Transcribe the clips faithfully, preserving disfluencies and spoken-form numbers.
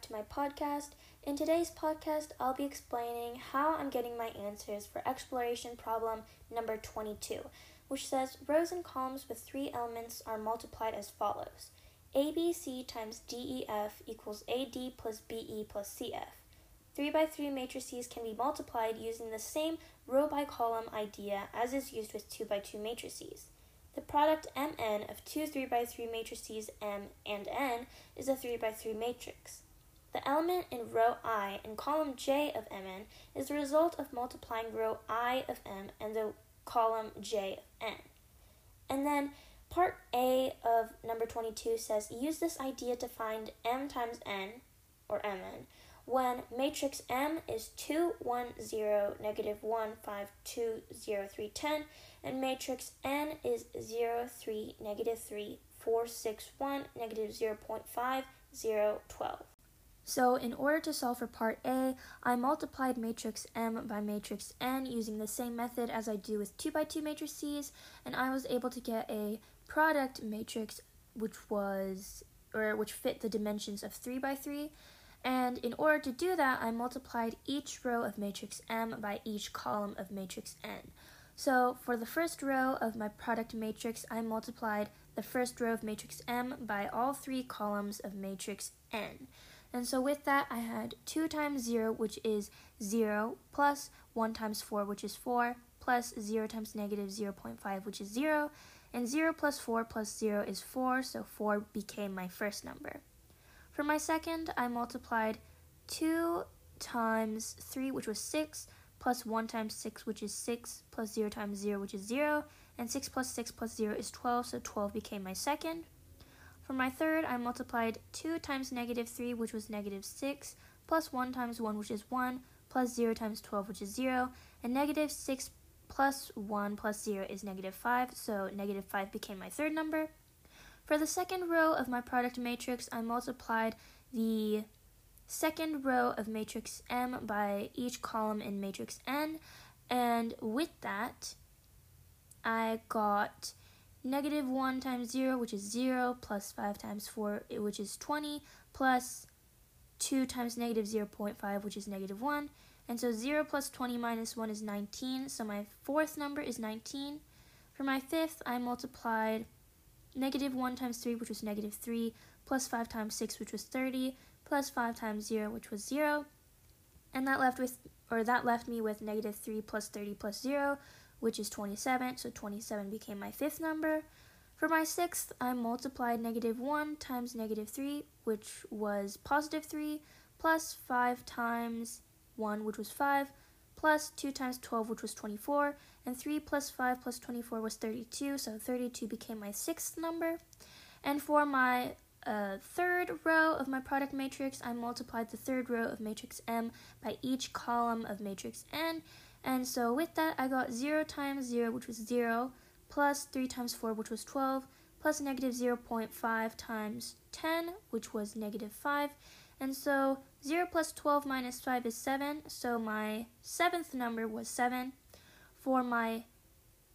back to my podcast. In today's podcast, I'll be explaining how I'm getting my answers for exploration problem number twenty-two, which says rows and columns with three elements are multiplied as follows. A B C times D E F equals A D plus B E plus C F. three by three matrices can be multiplied using the same row by column idea as is used with two by two matrices. The product M N of two three by three matrices M and N is a three by three matrix. The element in row I and column J of M N is the result of multiplying row I of M and the column J of N. And then part A of number twenty-two says use this idea to find M times N, or M N, when matrix M is two, one, zero, negative one, five, two, zero, three, ten, and matrix N is zero, three, negative three, four, six, one, negative zero point five, zero, twelve. So in order to solve for part A, I multiplied matrix M by matrix N using the same method as I do with two by two matrices, and I was able to get a product matrix which was or which fit the dimensions of three by three. And in order to do that, I multiplied each row of matrix M by each column of matrix N. So for the first row of my product matrix, I multiplied the first row of matrix M by all three columns of matrix N. And so with that, I had two times zero, which is zero, plus one times four, which is four, plus zero times negative zero point five, which is zero, and zero plus four plus zero is four, so four became my first number. For my second, I multiplied two times three, which was six, plus one times six, which is six, plus zero times zero, which is zero, and six plus six plus zero is twelve, so twelve became my second. For my third, I multiplied two times negative three, which was negative six, plus one times one, which is one, plus zero times twelve, which is zero, and negative six plus one plus zero is negative five, so negative five became my third number. For the second row of my product matrix, I multiplied the second row of matrix M by each column in matrix N, and with that, I got negative one times zero, which is zero, plus five times four, which is twenty, plus two times negative zero point five, which is negative one, and so zero plus twenty minus one is nineteen, so my fourth number is nineteen. For my fifth, I multiplied negative one times three, which was negative three, plus five times six, which was thirty, plus five times zero, which was zero, and that left with, or that left me with negative three plus thirty plus zero, which is twenty-seven, so twenty-seven became my fifth number. For my sixth, I multiplied negative one times negative three, which was positive three, plus five times one, which was five, plus two times twelve, which was twenty-four, and three plus five plus twenty-four was thirty-two, so thirty-two became my sixth number. And for my uh, third row of my product matrix, I multiplied the third row of matrix M by each column of matrix N, and so with that, I got zero times zero, which was zero, plus three times four, which was twelve, plus negative zero point five times ten, which was negative five, and so zero plus twelve minus five is seven, so my seventh number was seven. For my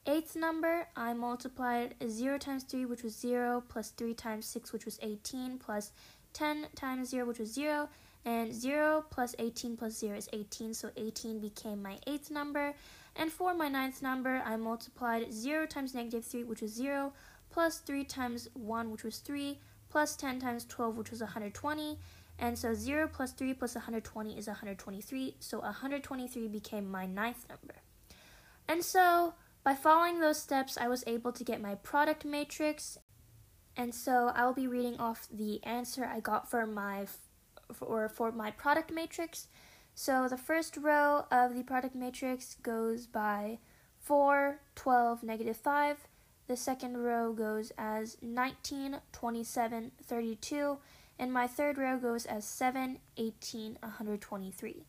eighth number, I multiplied zero times three, which was zero, plus three times six, which was eighteen, plus ten times zero, which was zero, and zero plus eighteen plus zero is eighteen, so eighteen became my eighth number. And for my ninth number, I multiplied zero times negative three, which was zero, plus three times one, which was three, plus ten times twelve, which was one hundred twenty, and so zero plus three plus one hundred twenty is one hundred twenty-three, so one hundred twenty-three became my ninth number. And so, by following those steps, I was able to get my product matrix, and so I'll be reading off the answer I got for my, for, for my product matrix. So the first row of the product matrix goes by four, twelve, negative five. The second row goes as nineteen, twenty-seven, thirty-two. And my third row goes as seven, eighteen, one hundred twenty-three.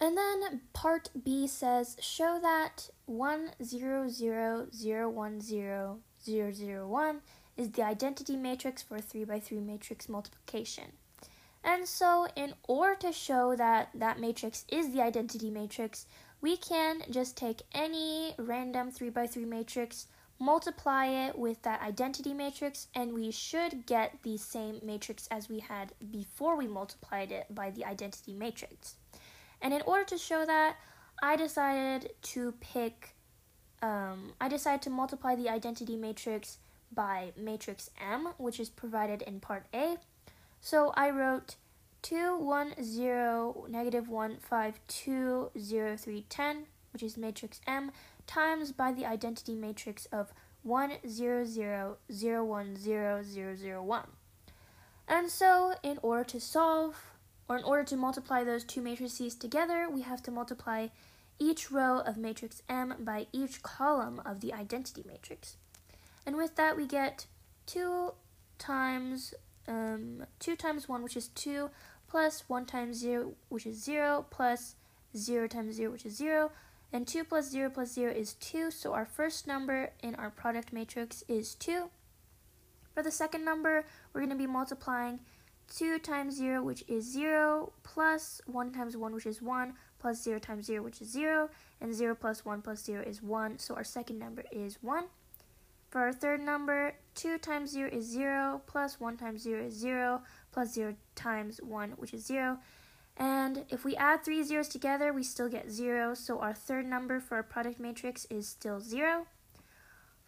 And then part B says, show that one, zero, zero, zero, one, zero, zero, zero, one is the identity matrix for three by three matrix multiplication. And so in order to show that that matrix is the identity matrix, we can just take any random three by three matrix, multiply it with that identity matrix, and we should get the same matrix as we had before we multiplied it by the identity matrix. And in order to show that, I decided to pick, um, I decided to multiply the identity matrix by matrix M, which is provided in part A. So I wrote two, one, zero, negative one, five, two, zero, three, ten, which is matrix M, times by the identity matrix of one, zero, zero, zero, one, zero, zero, zero, one. And so in order to solve, or in order to multiply those two matrices together, we have to multiply each row of matrix M by each column of the identity matrix. And with that, we get two times um, two times one, which is two, plus one times zero, which is zero, plus zero times zero, which is zero, and two plus zero plus zero is two, so our first number in our product matrix is two. For the second number, we're going to be multiplying two times zero, which is zero, plus one times one, which is one, plus zero times zero, which is zero, and zero plus one plus zero is one, so our second number is one. For our third number, two times zero is zero, plus one times zero is zero, plus zero times one, which is zero. And if we add three zeros together, we still get zero, so our third number for our product matrix is still zero.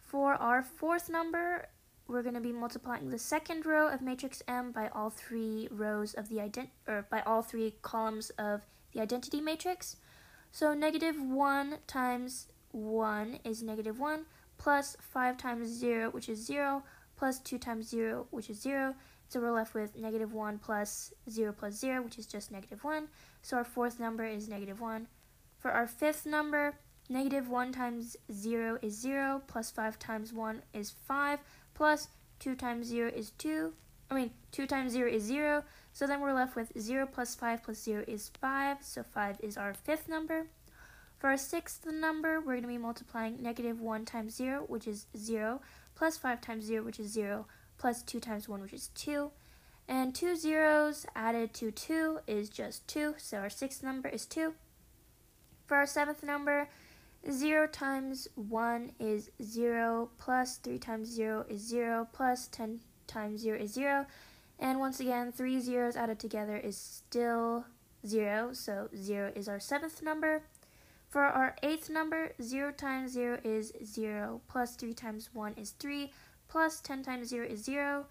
For our fourth number, we're going to be multiplying the second row of matrix M by all three rows of the ident- or by all three columns of the identity matrix. So negative one times one is negative one, plus five times zero, which is zero, plus two times zero, which is zero. So we're left with negative one plus zero plus zero, which is just negative one. So our fourth number is negative one. For our fifth number, negative one times zero is zero, plus five times one is five, plus two times zero is two. I mean, two times zero is zero. So then we're left with zero plus five plus zero is five. So five is our fifth number. For our sixth number, we're going to be multiplying negative one times zero, which is zero, plus five times zero, which is zero, plus two times one, which is two. And two zeros added to two is just two, so our sixth number is two. For our seventh number, zero times one is zero, plus three times zero is zero, plus ten times zero is zero. And once again, three zeros added together is still zero, so zero is our seventh number. For our eighth number, zero times zero is zero, plus three times one is three, plus ten times zero is zero,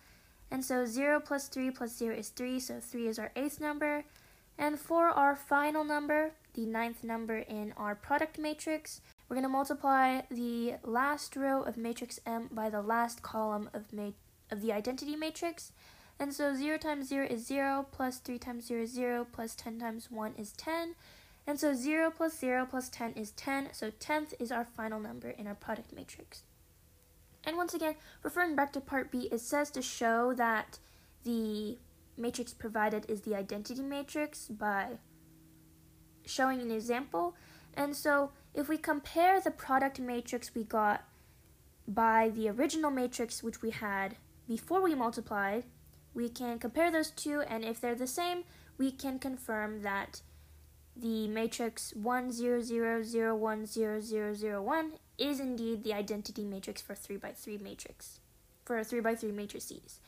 and so zero plus three plus zero is three, so three is our eighth number. And for our final number, the ninth number in our product matrix, we're going to multiply the last row of matrix M by the last column of ma- of the identity matrix, and so zero times zero is zero, plus three times zero is zero, plus ten times one is ten, and so zero plus zero plus ten is ten, so tenth is our final number in our product matrix. And once again, referring back to part B, it says to show that the matrix provided is the identity matrix by showing an example. And so if we compare the product matrix we got by the original matrix which we had before we multiplied, we can compare those two, and if they're the same, we can confirm that the matrix one, zero, zero, zero, one, zero, zero, zero, one is indeed the identity matrix for three by three matrix, for three by three matrices.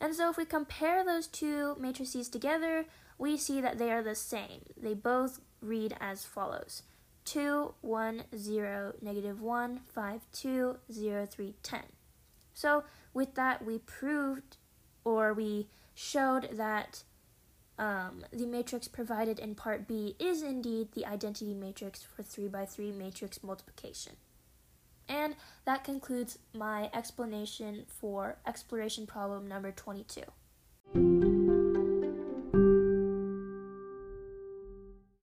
And so if we compare those two matrices together, we see that they are the same. They both read as follows: two, one, zero, negative one, five, two, zero, three, ten. So with that, we proved, or we showed that Um, the matrix provided in part B is indeed the identity matrix for three by three matrix multiplication. And that concludes my explanation for exploration problem number twenty-two.